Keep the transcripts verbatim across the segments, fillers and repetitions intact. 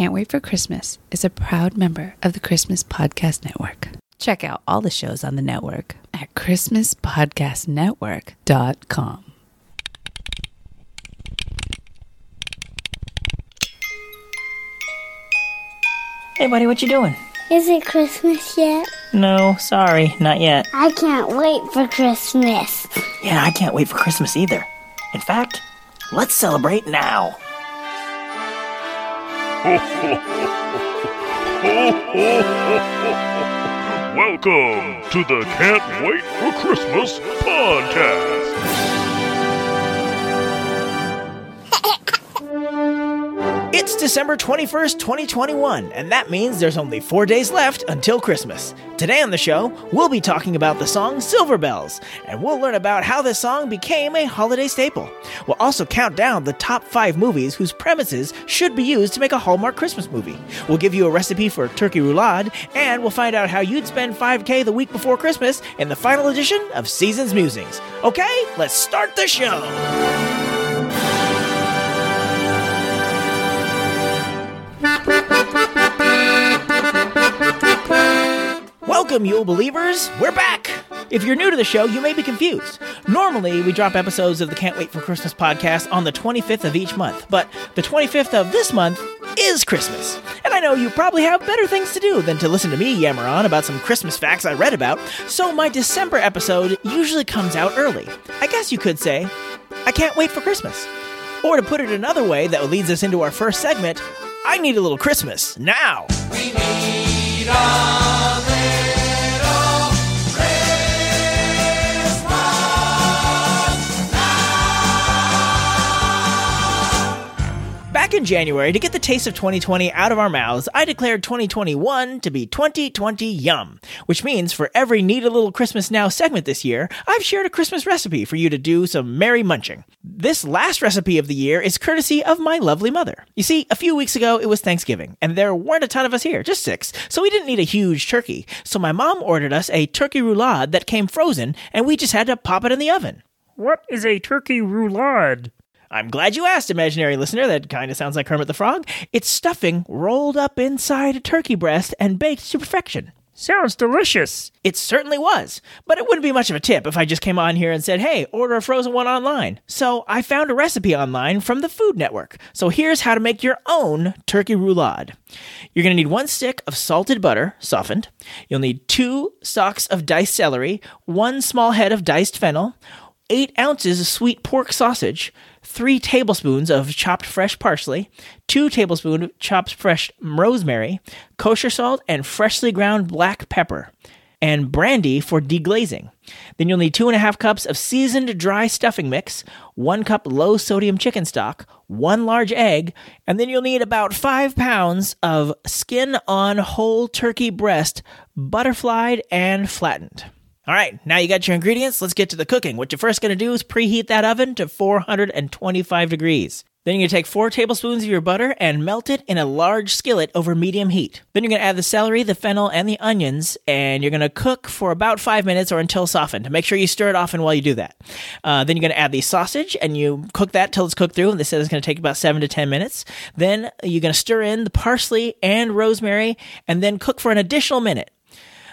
Can't Wait for Christmas is a proud member of the Christmas Podcast Network. Check out all the shows on the network at christmas podcast network dot com. Hey, buddy, what you doing? Is it Christmas yet? No, sorry, not yet. I can't wait for Christmas. Yeah, I can't wait for Christmas either. In fact, let's celebrate now. Welcome to the Can't Wait for Christmas podcast. It's December twenty-first, twenty twenty-one, and that means there's only four days left until Christmas. Today on the show, we'll be talking about the song Silver Bells, and we'll learn about how this song became a holiday staple. We'll also count down the top five movies whose premises should be used to make a Hallmark Christmas movie. We'll give you a recipe for turkey roulade, and we'll find out how you'd spend five K the week before Christmas in the final edition of Season's Musings. Okay, let's start the show! Welcome, Yule Believers! We're back! If you're new to the show, you may be confused. Normally, we drop episodes of the Can't Wait for Christmas podcast on the twenty-fifth of each month, but the twenty-fifth of this month is Christmas. And I know you probably have better things to do than to listen to me yammer on about some Christmas facts I read about, so my December episode usually comes out early. I guess you could say, I can't wait for Christmas. Or to put it another way that leads us into our first segment, I need a little Christmas now! We need a Back in January, to get the taste of twenty twenty out of our mouths, I declared twenty twenty-one to be twenty twenty Yum, which means for every Need a Little Christmas Now segment this year, I've shared a Christmas recipe for you to do some merry munching. This last recipe of the year is courtesy of my lovely mother. You see, a few weeks ago, it was Thanksgiving, and there weren't a ton of us here, just six, so we didn't need a huge turkey. So my mom ordered us a turkey roulade that came frozen, and we just had to pop it in the oven. What is a turkey roulade? I'm glad you asked, imaginary listener. That kind of sounds like Kermit the Frog. It's stuffing rolled up inside a turkey breast and baked to perfection. Sounds delicious. It certainly was. But it wouldn't be much of a tip if I just came on here and said, hey, order a frozen one online. So I found a recipe online from the Food Network. So here's how to make your own turkey roulade. You're going to need one stick of salted butter, softened. You'll need two stalks of diced celery, one small head of diced fennel, eight ounces of sweet pork sausage, three tablespoons of chopped fresh parsley, two tablespoons of chopped fresh rosemary, kosher salt, and freshly ground black pepper, and brandy for deglazing. Then you'll need two and a half cups of seasoned dry stuffing mix, one cup low-sodium chicken stock, one large egg, and then you'll need about five pounds of skin-on whole turkey breast, butterflied and flattened. All right, now you got your ingredients, let's get to the cooking. What you're first going to do is preheat that oven to four hundred twenty-five degrees. Then you're going to take four tablespoons of your butter and melt it in a large skillet over medium heat. Then you're going to add the celery, the fennel, and the onions, and you're going to cook for about five minutes or until softened. Make sure you stir it often while you do that. Uh, then you're going to add the sausage, and you cook that till it's cooked through, and they said it's going to take about seven to ten minutes. Then you're going to stir in the parsley and rosemary, and then cook for an additional minute.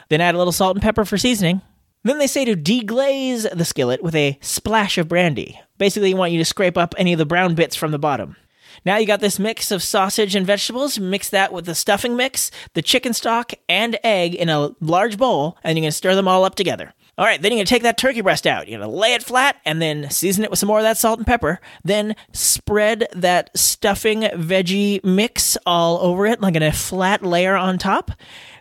Then add a little salt and pepper for seasoning. Then they say to deglaze the skillet with a splash of brandy. Basically, they want you to scrape up any of the brown bits from the bottom. Now you got this mix of sausage and vegetables. Mix that with the stuffing mix, the chicken stock, and egg in a large bowl, and you're going to stir them all up together. All right, then you're going to take that turkey breast out. You're going to lay it flat and then season it with some more of that salt and pepper. Then spread that stuffing veggie mix all over it, like in a flat layer on top.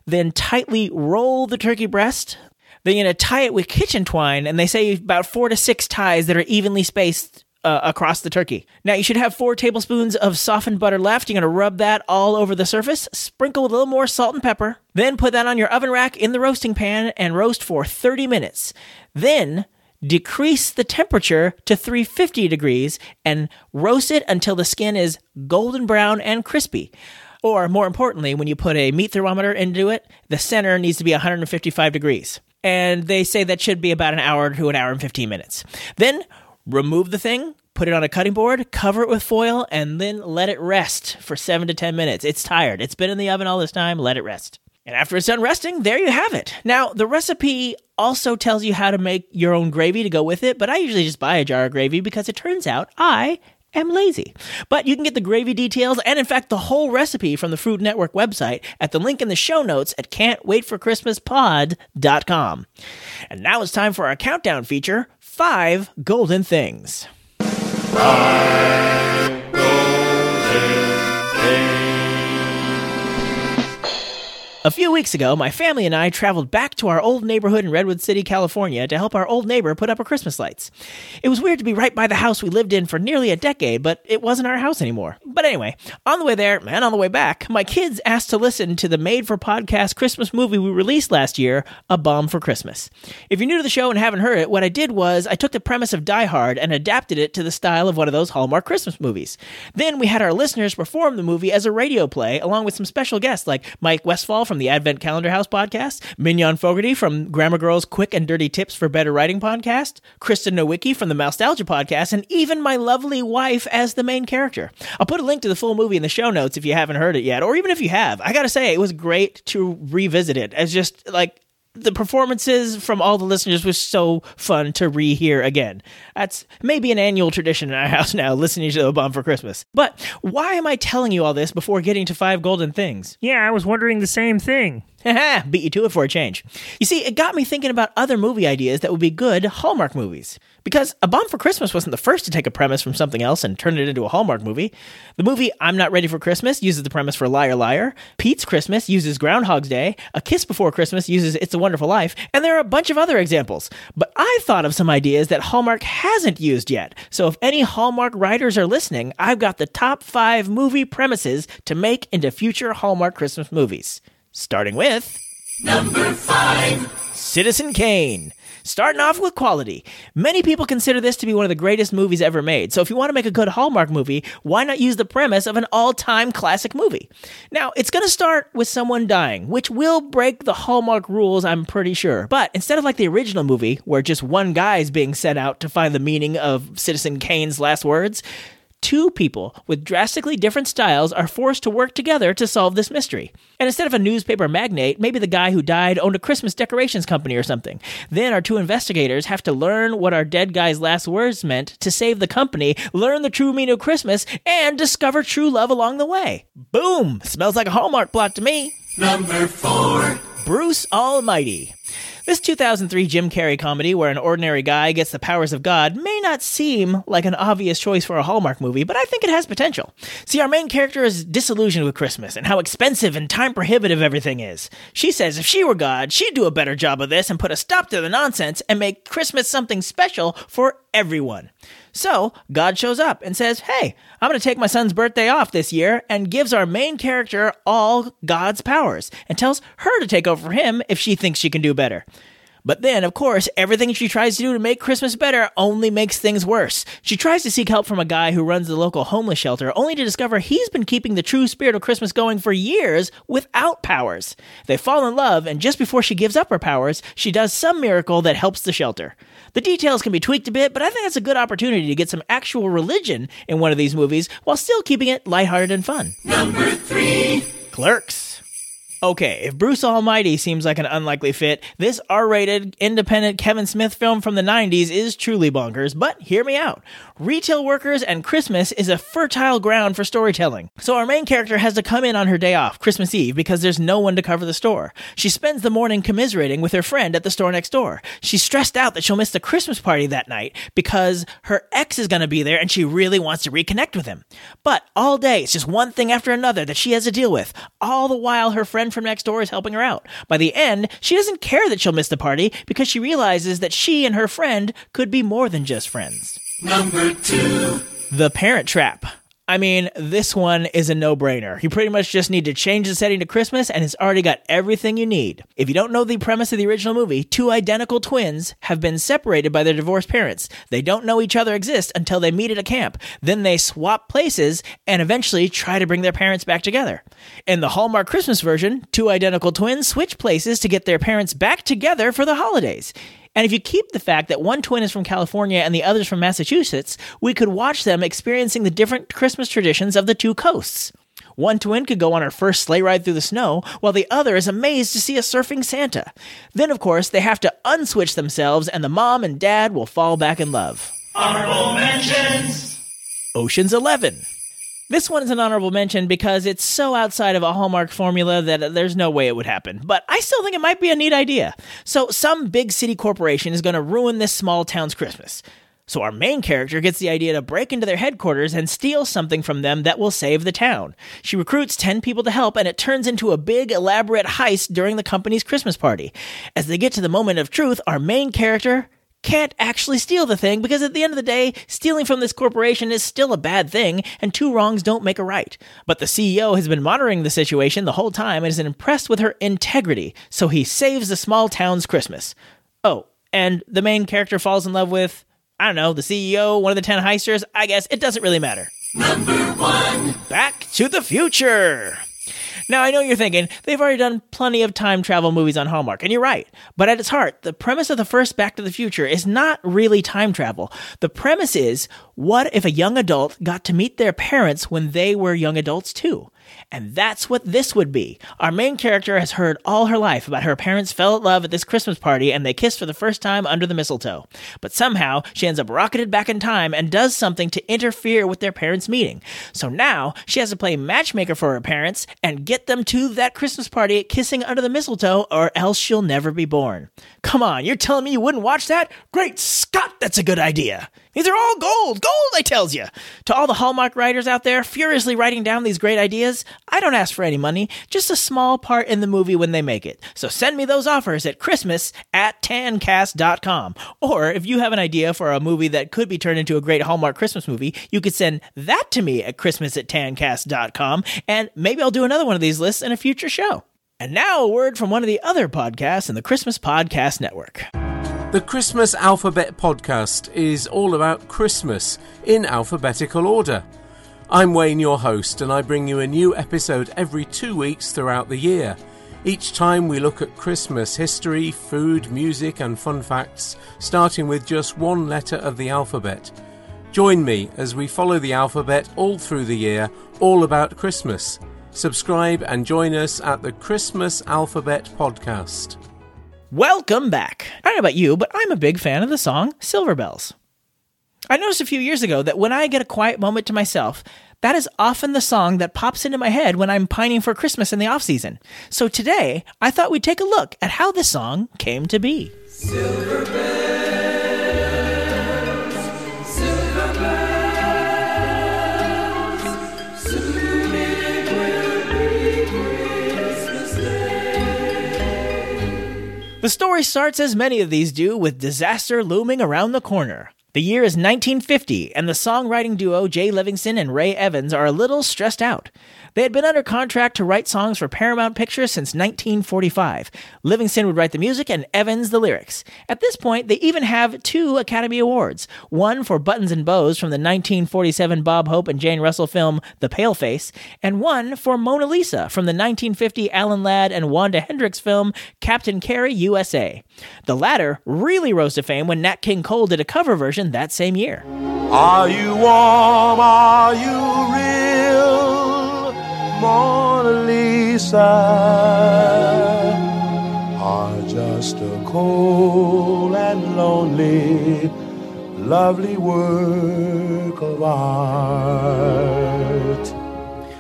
Then tightly roll the turkey breast. Then you're going to tie it with kitchen twine, and they say about four to six ties that are evenly spaced uh, across the turkey. Now, you should have four tablespoons of softened butter left. You're going to rub that all over the surface, sprinkle with a little more salt and pepper, then put that on your oven rack in the roasting pan and roast for thirty minutes. Then decrease the temperature to three hundred fifty degrees and roast it until the skin is golden brown and crispy. Or, more importantly, when you put a meat thermometer into it, the center needs to be one hundred fifty-five degrees. And they say that should be about an hour to an hour and fifteen minutes. Then remove the thing, put it on a cutting board, cover it with foil, and then let it rest for seven to ten minutes. It's tired. It's been in the oven all this time. Let it rest. And after it's done resting, there you have it. Now, the recipe also tells you how to make your own gravy to go with it, but I usually just buy a jar of gravy because it turns out I am lazy. But you can get the gravy details and, in fact, the whole recipe from the Food Network website at the link in the show notes at can't wait for christmas pod dot com. And now it's time for our countdown feature, Five Golden Things. Five Golden Things. A few weeks ago, my family and I traveled back to our old neighborhood in Redwood City, California, to help our old neighbor put up her Christmas lights. It was weird to be right by the house we lived in for nearly a decade, but it wasn't our house anymore. But anyway, on the way there and on the way back, my kids asked to listen to the made-for-podcast Christmas movie we released last year, A Bomb for Christmas. If you're new to the show and haven't heard it, what I did was I took the premise of Die Hard and adapted it to the style of one of those Hallmark Christmas movies. Then we had our listeners perform the movie as a radio play, along with some special guests like Mike Westfall from the Advent Calendar House podcast, Mignon Fogarty from Grammar Girl's Quick and Dirty Tips for Better Writing podcast, Kristen Nowicki from the Nostalgia podcast, and even my lovely wife as the main character. I'll put a link to the full movie in the show notes if you haven't heard it yet, or even if you have. I gotta say, it was great to revisit it. It's just like the performances from all the listeners was so fun to rehear again. That's maybe an annual tradition in our house now, listening to A Bomb for Christmas. But why am I telling you all this before getting to Five Golden Things? Yeah, I was wondering the same thing. Haha, beat you to it for a change. You see, it got me thinking about other movie ideas that would be good Hallmark movies. Because A Bomb for Christmas wasn't the first to take a premise from something else and turn it into a Hallmark movie. The movie I'm Not Ready for Christmas uses the premise for Liar Liar, Pete's Christmas uses Groundhog's Day, A Kiss Before Christmas uses It's a Wonderful Life, and there are a bunch of other examples. But I thought of some ideas that Hallmark hasn't used yet. So if any Hallmark writers are listening, I've got the top five movie premises to make into future Hallmark Christmas movies. Starting with... Number five. Citizen Kane. Starting off with quality. Many people consider this to be one of the greatest movies ever made, so if you want to make a good Hallmark movie, why not use the premise of an all-time classic movie? Now, it's going to start with someone dying, which will break the Hallmark rules, I'm pretty sure. But instead of like the original movie, where just one guy is being sent out to find the meaning of Citizen Kane's last words... Two people with drastically different styles are forced to work together to solve this mystery. And instead of a newspaper magnate, maybe the guy who died owned a Christmas decorations company or something. Then our two investigators have to learn what our dead guy's last words meant to save the company, learn the true meaning of Christmas, and discover true love along the way. Boom! Smells like a Hallmark plot to me. Number four. Bruce Almighty. This two thousand three Jim Carrey comedy where an ordinary guy gets the powers of God may not seem like an obvious choice for a Hallmark movie, but I think it has potential. See, our main character is disillusioned with Christmas and how expensive and time-prohibitive everything is. She says if she were God, she'd do a better job of this and put a stop to the nonsense and make Christmas something special for everyone. So, God shows up and says, hey, I'm going to take my son's birthday off this year, and gives our main character all God's powers and tells her to take over for him if she thinks she can do better. But then, of course, everything she tries to do to make Christmas better only makes things worse. She tries to seek help from a guy who runs the local homeless shelter, only to discover he's been keeping the true spirit of Christmas going for years without powers. They fall in love, and just before she gives up her powers, she does some miracle that helps the shelter. The details can be tweaked a bit, but I think that's a good opportunity to get some actual religion in one of these movies while still keeping it lighthearted and fun. Number three. Clerks. Okay, if Bruce Almighty seems like an unlikely fit, this R-rated, independent Kevin Smith film from the nineties is truly bonkers, but hear me out. Retail workers and Christmas is a fertile ground for storytelling. So our main character has to come in on her day off, Christmas Eve, because there's no one to cover the store. She spends the morning commiserating with her friend at the store next door. She's stressed out that she'll miss the Christmas party that night because her ex is going to be there and she really wants to reconnect with him. But all day, it's just one thing after another that she has to deal with, all the while her friend from next door is helping her out. By the end, she doesn't care that she'll miss the party because she realizes that she and her friend could be more than just friends. Number two. The Parent Trap. I mean, this one is a no-brainer. You pretty much just need to change the setting to Christmas, and it's already got everything you need. If you don't know the premise of the original movie, two identical twins have been separated by their divorced parents. They don't know each other exist until they meet at a camp. Then they swap places and eventually try to bring their parents back together. In the Hallmark Christmas version, two identical twins switch places to get their parents back together for the holidays. And if you keep the fact that one twin is from California and the other's from Massachusetts, we could watch them experiencing the different Christmas traditions of the two coasts. One twin could go on her first sleigh ride through the snow, while the other is amazed to see a surfing Santa. Then, of course, they have to unswitch themselves, and the mom and dad will fall back in love. Honorable mentions! Ocean's Eleven. This one is an honorable mention because it's so outside of a Hallmark formula that there's no way it would happen. But I still think it might be a neat idea. So some big city corporation is going to ruin this small town's Christmas. So our main character gets the idea to break into their headquarters and steal something from them that will save the town. She recruits ten people to help, and it turns into a big, elaborate heist during the company's Christmas party. As they get to the moment of truth, our main character can't actually steal the thing, because at the end of the day, stealing from this corporation is still a bad thing, and two wrongs don't make a right. But the C E O has been monitoring the situation the whole time and is impressed with her integrity, so he saves the small town's Christmas. Oh, and the main character falls in love with, I don't know, the C E O, one of the ten heisters, I guess, it doesn't really matter. Number one. Back to the Future. Now, I know you're thinking, they've already done plenty of time travel movies on Hallmark, and you're right. But at its heart, the premise of the first Back to the Future is not really time travel. The premise is, what if a young adult got to meet their parents when they were young adults too? And that's what this would be. Our main character has heard all her life about her parents fell in love at this Christmas party and they kissed for the first time under the mistletoe. But somehow, she ends up rocketed back in time and does something to interfere with their parents' meeting. So now, she has to play matchmaker for her parents and get them to that Christmas party kissing under the mistletoe, or else she'll never be born. Come on, you're telling me you wouldn't watch that? Great Scott, that's a good idea. These are all gold, gold, I tells you. To all the Hallmark writers out there furiously writing down these great ideas, I don't ask for any money, just a small part in the movie when they make it. So send me those offers at christmas at tancast dot com. Or if you have an idea for a movie that could be turned into a great Hallmark Christmas movie, you could send that to me at christmas at tancast dot com, and maybe I'll do another one of these lists in a future show. And now a word from one of the other podcasts in the Christmas Podcast Network. The Christmas Alphabet Podcast is all about Christmas in alphabetical order. I'm Wayne, your host, and I bring you a new episode every two weeks throughout the year. Each time we look at Christmas history, food, music and fun facts, starting with just one letter of the alphabet. Join me as we follow the alphabet all through the year, all about Christmas. Subscribe and join us at the Christmas Alphabet Podcast. Welcome back. I don't know about you, but I'm a big fan of the song Silver Bells. I noticed a few years ago that when I get a quiet moment to myself, that is often the song that pops into my head when I'm pining for Christmas in the off-season. So today, I thought we'd take a look at how this song came to be. Silver bells, silver bells, soon it will be Christmas Day. The story starts, as many of these do, with disaster looming around the corner. The year is nineteen fifty, and the songwriting duo Jay Livingston and Ray Evans are a little stressed out. They had been under contract to write songs for Paramount Pictures since nineteen forty-five. Livingston would write the music and Evans the lyrics. At this point, they even have two Academy Awards, one for Buttons and Bows from the nineteen forty-seven Bob Hope and Jane Russell film The Paleface, and one for Mona Lisa from the nineteen fifty Alan Ladd and Wanda Hendricks film Captain Carey, U S A. The latter really rose to fame when Nat King Cole did a cover version that same year. Are you warm? Are you real? Mona Lisa, are just a cold and lonely, lovely work of art.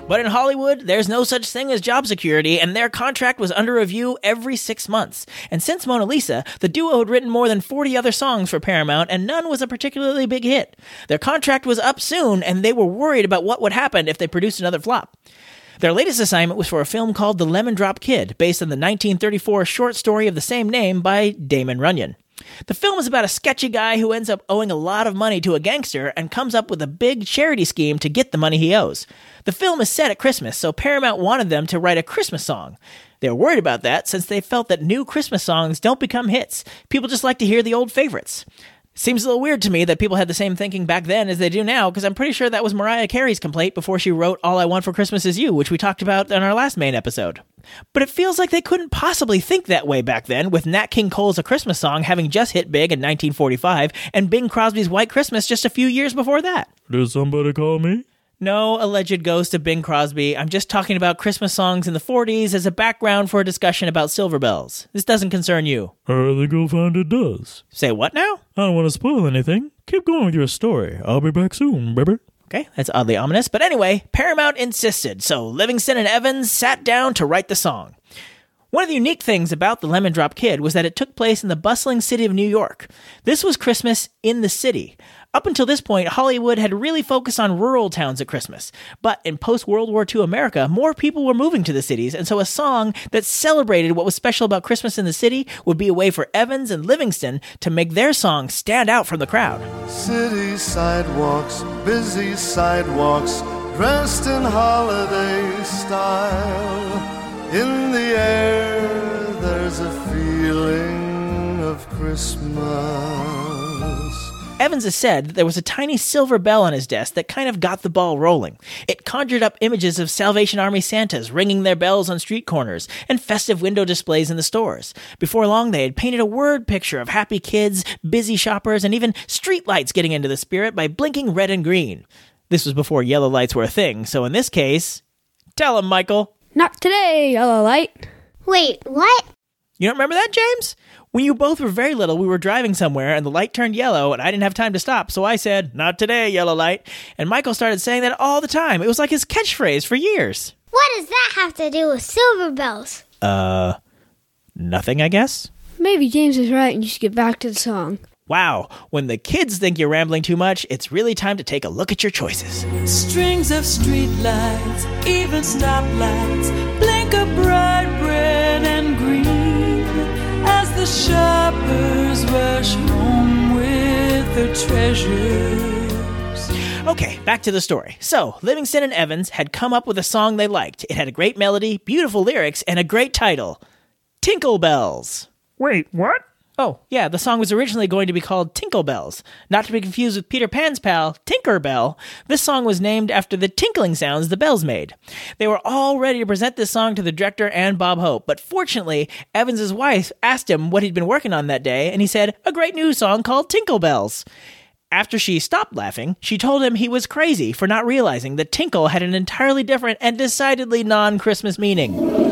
But in Hollywood, there's no such thing as job security, and their contract was under review every six months. And since Mona Lisa, the duo had written more than forty other songs for Paramount, and none was a particularly big hit. Their contract was up soon, and they were worried about what would happen if they produced another flop. Their latest assignment was for a film called The Lemon Drop Kid, based on the nineteen thirty-four short story of the same name by Damon Runyon. The film is about a sketchy guy who ends up owing a lot of money to a gangster and comes up with a big charity scheme to get the money he owes. The film is set at Christmas, so Paramount wanted them to write a Christmas song. They were worried about that since they felt that new Christmas songs don't become hits. People just like to hear the old favorites. Seems a little weird to me that people had the same thinking back then as they do now, because I'm pretty sure that was Mariah Carey's complaint before she wrote All I Want for Christmas Is You, which we talked about in our last main episode. But it feels like they couldn't possibly think that way back then, with Nat King Cole's A Christmas Song having just hit big in nineteen forty-five and Bing Crosby's White Christmas just a few years before that. Did somebody call me? No alleged ghost of Bing Crosby. I'm just talking about Christmas songs in the forties as a background for a discussion about Silver Bells. This doesn't concern you. Our other girlfriend it does. Say what now? I don't want to spoil anything. Keep going with your story. I'll be back soon, baby. Okay, that's oddly ominous. But anyway, Paramount insisted, so Livingston and Evans sat down to write the song. One of the unique things about The Lemon Drop Kid was that it took place in the bustling city of New York. This was Christmas in the city. Up until this point, Hollywood had really focused on rural towns at Christmas. But in post-World War Two America, more people were moving to the cities, and so a song that celebrated what was special about Christmas in the city would be a way for Evans and Livingston to make their song stand out from the crowd. City sidewalks, busy sidewalks, dressed in holiday style. In the air, there's a feeling of Christmas. Evans has said that there was a tiny silver bell on his desk that kind of got the ball rolling. It conjured up images of Salvation Army Santas ringing their bells on street corners and festive window displays in the stores. Before long, they had painted a word picture of happy kids, busy shoppers, and even streetlights getting into the spirit by blinking red and green. This was before yellow lights were a thing, so in this case, tell 'em, Michael. Not today, yellow light. Wait, what? You don't remember that, James? When you both were very little, we were driving somewhere, and the light turned yellow, and I didn't have time to stop, so I said, not today, yellow light. And Michael started saying that all the time. It was like his catchphrase for years. What does that have to do with Silver Bells? Uh, nothing, I guess? Maybe James is right, and you should get back to the song. Wow, when the kids think you're rambling too much, it's really time to take a look at your choices. Strings of streetlights, even stoplights, blink of bright red and green as the shoppers rush home with their treasures. Okay, back to the story. So, Livingston and Evans had come up with a song they liked. It had a great melody, beautiful lyrics, and a great title, Tinkle Bells. Wait, what? Oh, yeah, the song was originally going to be called Tinkle Bells. Not to be confused with Peter Pan's pal, Tinker Bell, this song was named after the tinkling sounds the bells made. They were all ready to present this song to the director and Bob Hope, but fortunately, Evans' wife asked him what he'd been working on that day, and he said, a great new song called Tinkle Bells. After she stopped laughing, she told him he was crazy for not realizing that tinkle had an entirely different and decidedly non-Christmas meaning.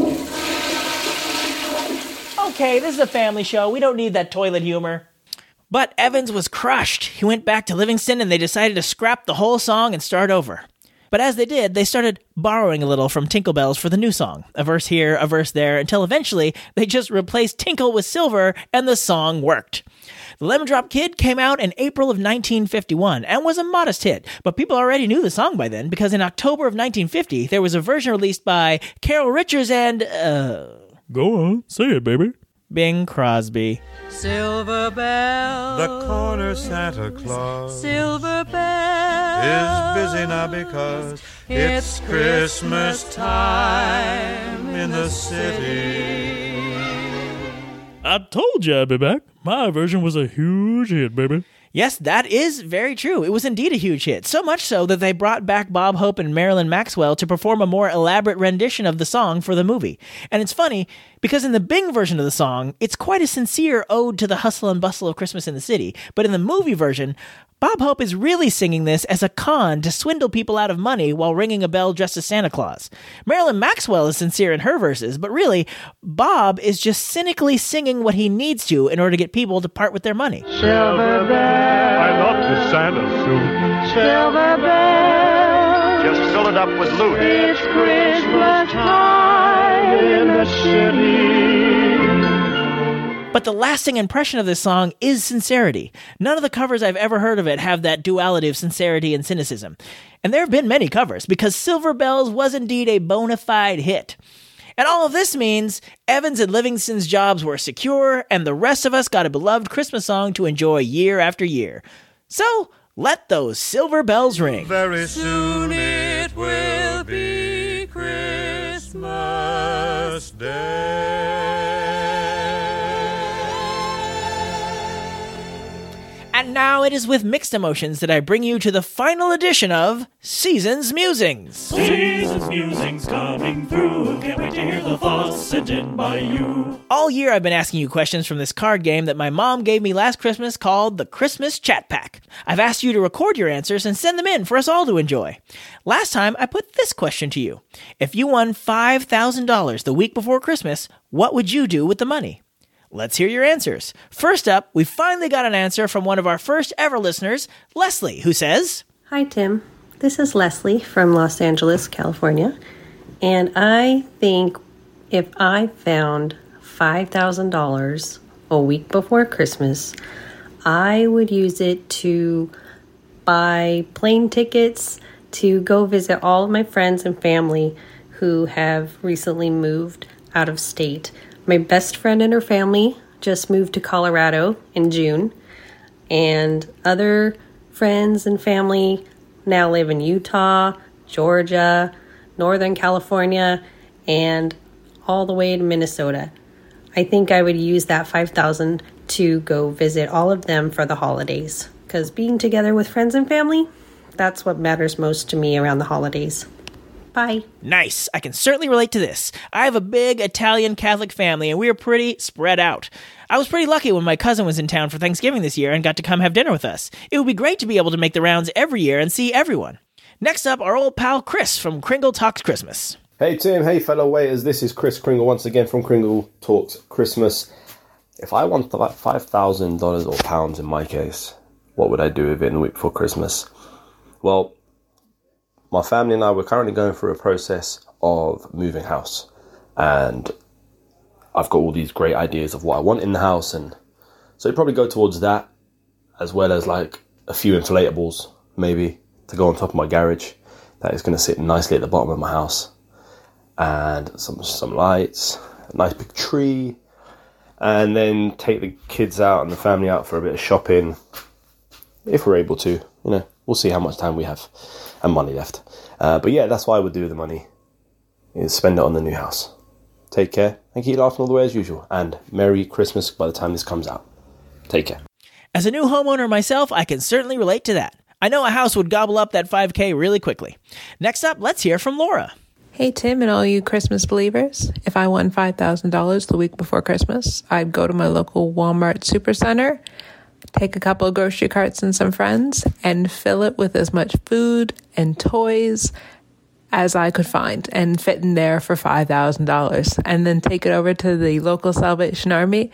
Okay, this is a family show. We don't need that toilet humor. But Evans was crushed. He went back to Livingston and they decided to scrap the whole song and start over. But as they did, they started borrowing a little from Tinkle Bells for the new song. A verse here, a verse there, until eventually they just replaced tinkle with silver and the song worked. The Lemon Drop Kid came out in April of nineteen fifty-one and was a modest hit, but people already knew the song by then because in October of nineteen fifty, there was a version released by Carol Richards and, uh... Go on, say it, baby. Bing Crosby. Silver bells. The corner Santa Claus. Silver bells. Is busy now because it's, it's Christmas time in the city. I told you I'd be back. My version was a huge hit, baby. Yes, that is very true. It was indeed a huge hit, so much so that they brought back Bob Hope and Marilyn Maxwell to perform a more elaborate rendition of the song for the movie. And it's funny, because in the Bing version of the song, it's quite a sincere ode to the hustle and bustle of Christmas in the city. But in the movie version, Bob Hope is really singing this as a con to swindle people out of money while ringing a bell dressed as Santa Claus. Marilyn Maxwell is sincere in her verses, but really, Bob is just cynically singing what he needs to in order to get people to part with their money. Silver Bell. I love the Santa suit. Silver bells. Just fill it up with loot. It's Christmas time in the city. But the lasting impression of this song is sincerity. None of the covers I've ever heard of it have that duality of sincerity and cynicism. And there have been many covers, because Silver Bells was indeed a bona fide hit. And all of this means Evans and Livingston's jobs were secure, and the rest of us got a beloved Christmas song to enjoy year after year. So, let those silver bells ring. Very soon it will be Christmas Day. And now now it is with mixed emotions that I bring you to the final edition of Season's Musings. Season's Musings coming through. Can't wait to hear the thoughts sent in by you. All year I've been asking you questions from this card game that my mom gave me last Christmas called the Christmas Chat Pack. I've asked you to record your answers and send them in for us all to enjoy. Last time I put this question to you. If you won five thousand dollars the week before Christmas, what would you do with the money? Let's hear your answers. First up, we finally got an answer from one of our first ever listeners, Leslie, who says, Hi, Tim. This is Leslie from Los Angeles, California. And I think if I found five thousand dollars a week before Christmas, I would use it to buy plane tickets to go visit all of my friends and family who have recently moved out of state. My best friend and her family just moved to Colorado in June, and other friends and family now live in Utah, Georgia, Northern California, and all the way to Minnesota. I think I would use that five thousand dollars to go visit all of them for the holidays, because being together with friends and family, that's what matters most to me around the holidays. Bye. Nice. I can certainly relate to this. I have a big Italian Catholic family, and we are pretty spread out. I was pretty lucky when my cousin was in town for Thanksgiving this year and got to come have dinner with us. It would be great to be able to make the rounds every year and see everyone. Next up, our old pal Chris from Kringle Talks Christmas. Hey, Tim. Hey, fellow waiters. This is Chris Kringle once again from Kringle Talks Christmas. If I won five thousand dollars or pounds in my case, what would I do with it in the week before Christmas? Well, my family and I were currently going through a process of moving house, and I've got all these great ideas of what I want in the house, and so it'd probably go towards that, as well as like a few inflatables maybe to go on top of my garage that is going to sit nicely at the bottom of my house, and some some lights, a nice big tree, and then take the kids out and the family out for a bit of shopping if we're able to, you know. We'll see how much time we have and money left. Uh, but yeah, that's what I would do with the money, is spend it on the new house. Take care and keep laughing all the way as usual. And Merry Christmas by the time this comes out. Take care. As a new homeowner myself, I can certainly relate to that. I know a house would gobble up that five K really quickly. Next up, let's hear from Laura. Hey, Tim and all you Christmas believers. If I won five thousand dollars the week before Christmas, I'd go to my local Walmart Supercenter, take a couple of grocery carts and some friends, and fill it with as much food and toys as I could find and fit in there for five thousand dollars, and then take it over to the local Salvation Army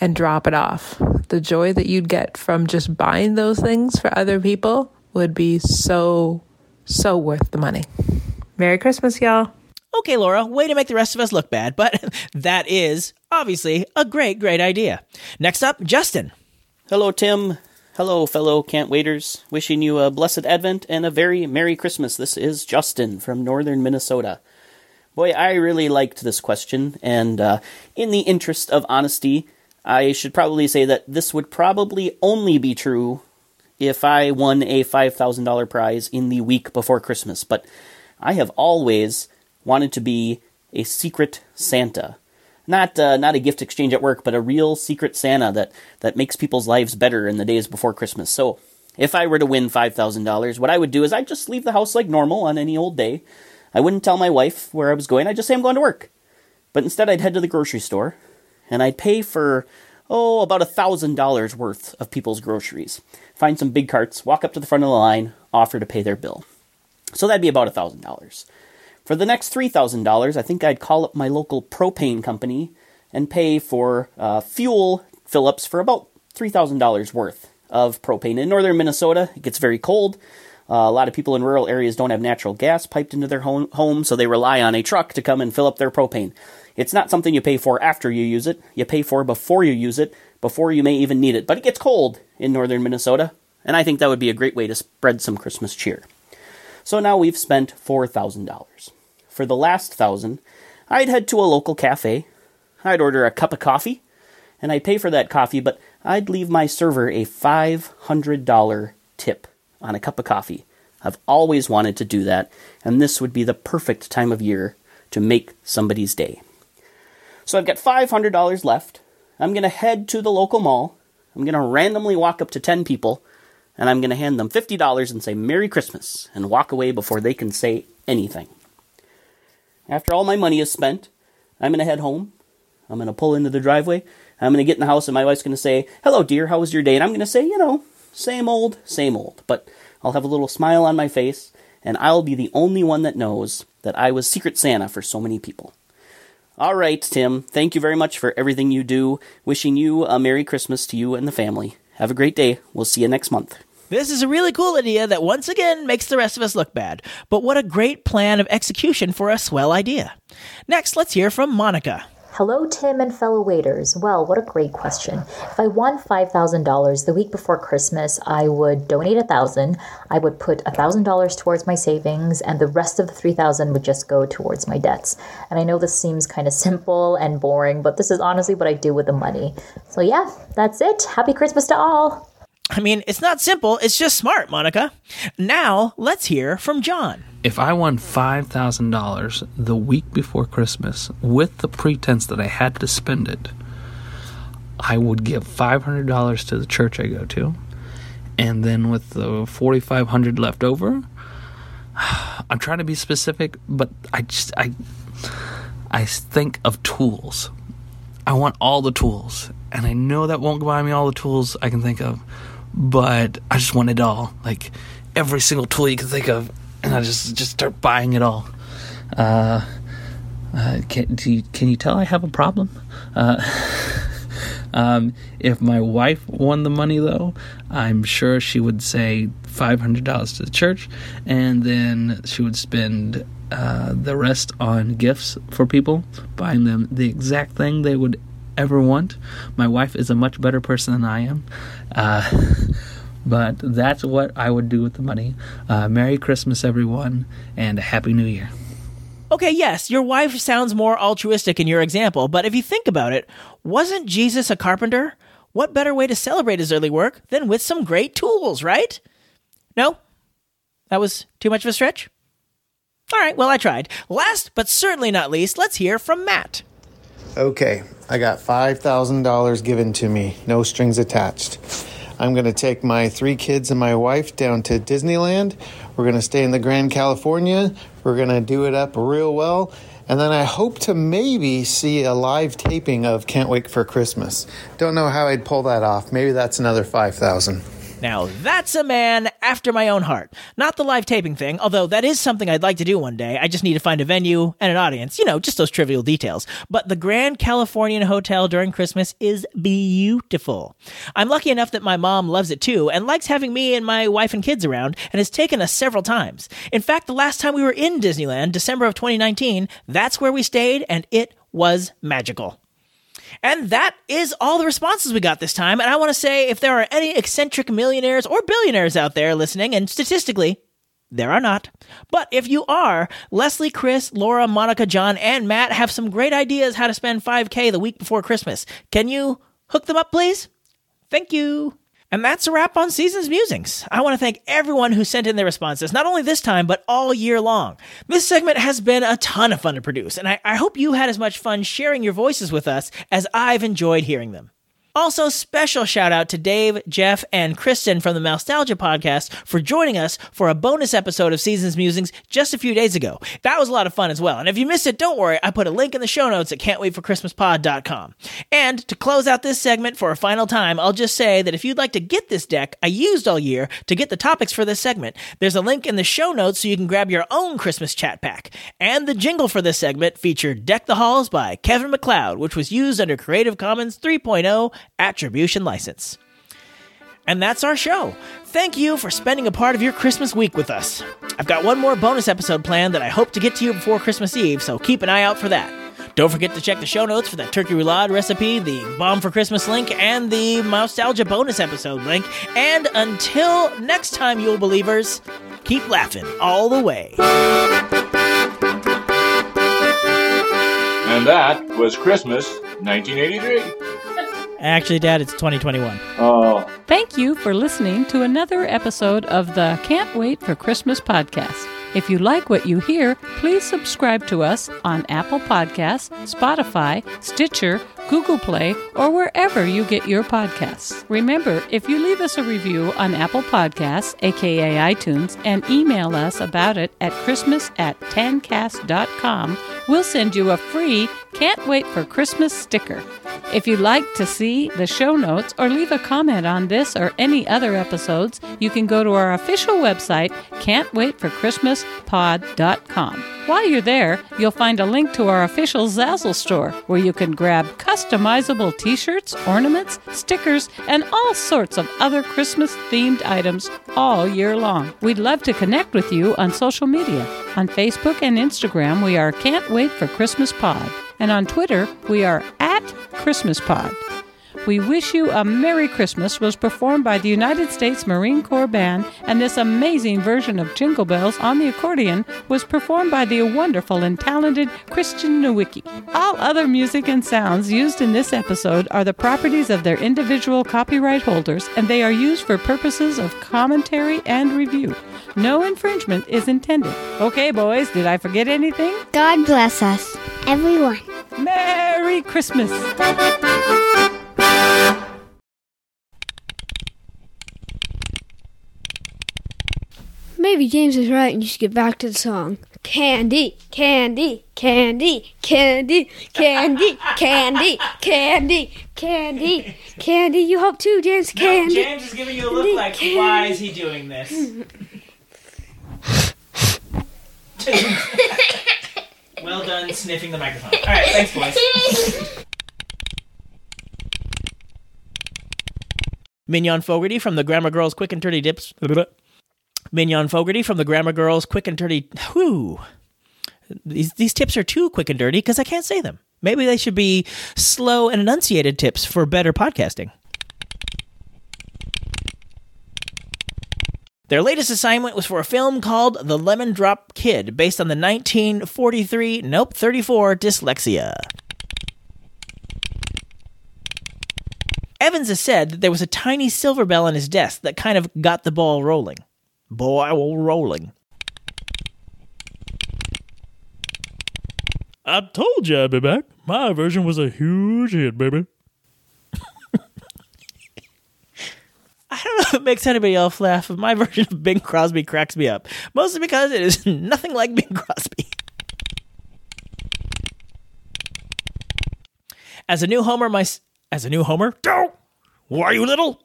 and drop it off. The joy that you'd get from just buying those things for other people would be so, so worth the money. Merry Christmas, y'all. Okay, Laura, way to make the rest of us look bad, but that is obviously a great, great idea. Next up, Justin. Hello, Tim. Hello, fellow Can't Waiters. Wishing you a blessed Advent and a very Merry Christmas. This is Justin from northern Minnesota. Boy, I really liked this question, and uh, in the interest of honesty, I should probably say that this would probably only be true if I won a five thousand dollars prize in the week before Christmas, but I have always wanted to be a secret Santa. Not uh, not a gift exchange at work, but a real secret Santa that, that makes people's lives better in the days before Christmas. So if I were to win five thousand dollars, what I would do is I'd just leave the house like normal on any old day. I wouldn't tell my wife where I was going. I'd just say I'm going to work. But instead, I'd head to the grocery store, and I'd pay for, oh, about one thousand dollars worth of people's groceries. Find some big carts, walk up to the front of the line, offer to pay their bill. So that'd be about one thousand dollars. For the next three thousand dollars, I think I'd call up my local propane company and pay for uh, fuel fill-ups for about three thousand dollars worth of propane. In northern Minnesota, it gets very cold. Uh, a lot of people in rural areas don't have natural gas piped into their home, home, so they rely on a truck to come and fill up their propane. It's not something you pay for after you use it. You pay for before you use it, before you may even need it. But it gets cold in northern Minnesota, and I think that would be a great way to spread some Christmas cheer. So now we've spent four thousand dollars. For the last thousand, I'd head to a local cafe, I'd order a cup of coffee, and I'd pay for that coffee, but I'd leave my server a five hundred dollars tip on a cup of coffee. I've always wanted to do that, and this would be the perfect time of year to make somebody's day. So I've got five hundred dollars left. I'm going to head to the local mall. I'm going to randomly walk up to ten people, and I'm going to hand them fifty dollars and say Merry Christmas, and walk away before they can say anything. After all my money is spent, I'm going to head home. I'm going to pull into the driveway. I'm going to get in the house, and my wife's going to say, "Hello, dear, how was your day?" And I'm going to say, you know, same old, same old. But I'll have a little smile on my face, and I'll be the only one that knows that I was Secret Santa for so many people. All right, Tim, thank you very much for everything you do. Wishing you a Merry Christmas to you and the family. Have a great day. We'll see you next month. This is a really cool idea that once again makes the rest of us look bad. But what a great plan of execution for a swell idea. Next, let's hear from Monica. Hello, Tim and fellow waiters. Well, what a great question. If I won five thousand dollars the week before Christmas, I would donate one thousand dollars. I would put one thousand dollars towards my savings, and the rest of the three thousand dollars would just go towards my debts. And I know this seems kind of simple and boring, but this is honestly what I do with the money. So yeah, that's it. Happy Christmas to all. I mean, it's not simple. It's just smart, Monica. Now, let's hear from John. If I won five thousand dollars the week before Christmas with the pretense that I had to spend it, I would give five hundred dollars to the church I go to. And then with the four thousand five hundred dollars left over, I'm trying to be specific, but I just I I think of tools. I want all the tools. And I know that won't buy me all the tools I can think of, but I just want it all. Like every single tool you can think of. And I just just start buying it all. Uh, uh, can, do you, can you tell I have a problem? Uh, um, if my wife won the money, though, I'm sure she would say five hundred dollars to the church. And then she would spend uh, the rest on gifts for people, buying them the exact thing they would ever want. My wife is a much better person than I am. Uh But that's what I would do with the money. Uh, Merry Christmas, everyone, and a Happy New Year. Okay, yes, your wife sounds more altruistic in your example, but if you think about it, wasn't Jesus a carpenter? What better way to celebrate his early work than with some great tools, right? No? That was too much of a stretch? All right, well, I tried. Last, but certainly not least, let's hear from Matt. Okay, I got five thousand dollars given to me, no strings attached. I'm going to take my three kids and my wife down to Disneyland. We're going to stay in the Grand California. We're going to do it up real well. And then I hope to maybe see a live taping of Can't Wait for Christmas. Don't know how I'd pull that off. Maybe that's another five thousand dollars. Now, that's a man after my own heart. Not the live taping thing, although that is something I'd like to do one day. I just need to find a venue and an audience. You know, just those trivial details. But the Grand Californian Hotel during Christmas is beautiful. I'm lucky enough that my mom loves it too and likes having me and my wife and kids around and has taken us several times. In fact, the last time we were in Disneyland, December of twenty nineteen, that's where we stayed, and it was magical. And that is all the responses we got this time. And I want to say, if there are any eccentric millionaires or billionaires out there listening, and statistically, there are not. But if you are, Leslie, Chris, Laura, Monica, John, and Matt have some great ideas how to spend five K the week before Christmas. Can you hook them up, please? Thank you. And that's a wrap on Season's Musings. I want to thank everyone who sent in their responses, not only this time, but all year long. This segment has been a ton of fun to produce, and I, I hope you had as much fun sharing your voices with us as I've enjoyed hearing them. Also, special shout out to Dave, Jeff, and Kristen from the Nostalgia Podcast for joining us for a bonus episode of Season's Musings just a few days ago. That was a lot of fun as well. And if you missed it, don't worry. I put a link in the show notes at can't wait for christmas pod dot com. And to close out this segment for a final time, I'll just say that if you'd like to get this deck I used all year to get the topics for this segment, there's a link in the show notes so you can grab your own Christmas chat pack. And the jingle for this segment featured Deck the Halls by Kevin MacLeod, which was used under Creative Commons three point oh Attribution license. And that's our show. Thank you for spending a part of your Christmas week with us. I've got one more bonus episode planned that I hope to get to you before Christmas Eve, so keep an eye out for that. Don't forget to check the show notes for that turkey roulade recipe, the Bomb for Christmas link, and the Nostalgia bonus episode link. And until next time, you believers, keep laughing all the way. And that was Christmas nineteen eighty-three. Actually, Dad, it's twenty twenty-one. Oh. Thank you for listening to another episode of the Can't Wait for Christmas podcast. If you like what you hear, please subscribe to us on Apple Podcasts, Spotify, Stitcher, Google Play, or wherever you get your podcasts. Remember, if you leave us a review on Apple Podcasts, aka iTunes, and email us about it at christmas at tancast dot com, we'll send you a free Can't Wait for Christmas sticker. If you'd like to see the show notes or leave a comment on this or any other episodes, you can go to our official website, can't wait for christmas pod dot com. While you're there, you'll find a link to our official Zazzle store, where you can grab customizable t-shirts, ornaments, stickers, and all sorts of other Christmas-themed items all year long. We'd love to connect with you on social media. On Facebook and Instagram, we are Can't Wait for Christmas Pod. And on Twitter, we are at Christmas Pod. We Wish You a Merry Christmas was performed by the United States Marine Corps Band, and this amazing version of Jingle Bells on the accordion was performed by the wonderful and talented Christian Nowicki. All other music and sounds used in this episode are the properties of their individual copyright holders, and they are used for purposes of commentary and review. No infringement is intended. Okay, boys, did I forget anything? God bless us, everyone. Merry Christmas! Maybe James is right and you should get back to the song. Candy, candy, candy, candy, candy, candy, candy, candy, candy. You hope too, James. Candy. No, James is giving you a look like, candy. Why is he doing this? Well done sniffing the microphone. All right, thanks, boys. Mignon Fogarty from the Grammar Girl's Quick and Dirty Tips. Mignon Fogarty from the Grammar Girls Quick and Dirty. Whoo! These these tips are too quick and dirty because I can't say them. Maybe they should be slow and enunciated tips for better podcasting. Their latest assignment was for a film called The Lemon Drop Kid, based on the nineteen forty-three, nope, thirty-four dyslexia. Evans has said that there was a tiny silver bell on his desk that kind of got the ball rolling. Boil rolling. I told you I'd be back. My version was a huge hit, baby. I don't know if it makes anybody else laugh, but my version of Bing Crosby cracks me up. Mostly because it is nothing like Bing Crosby. As a new Homer, my... As a new Homer? Go! Why, you little...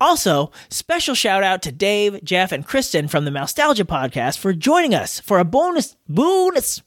Also, special shout out to Dave, Jeff, and Kristen from the Nostalgia Podcast for joining us for a bonus, bonus,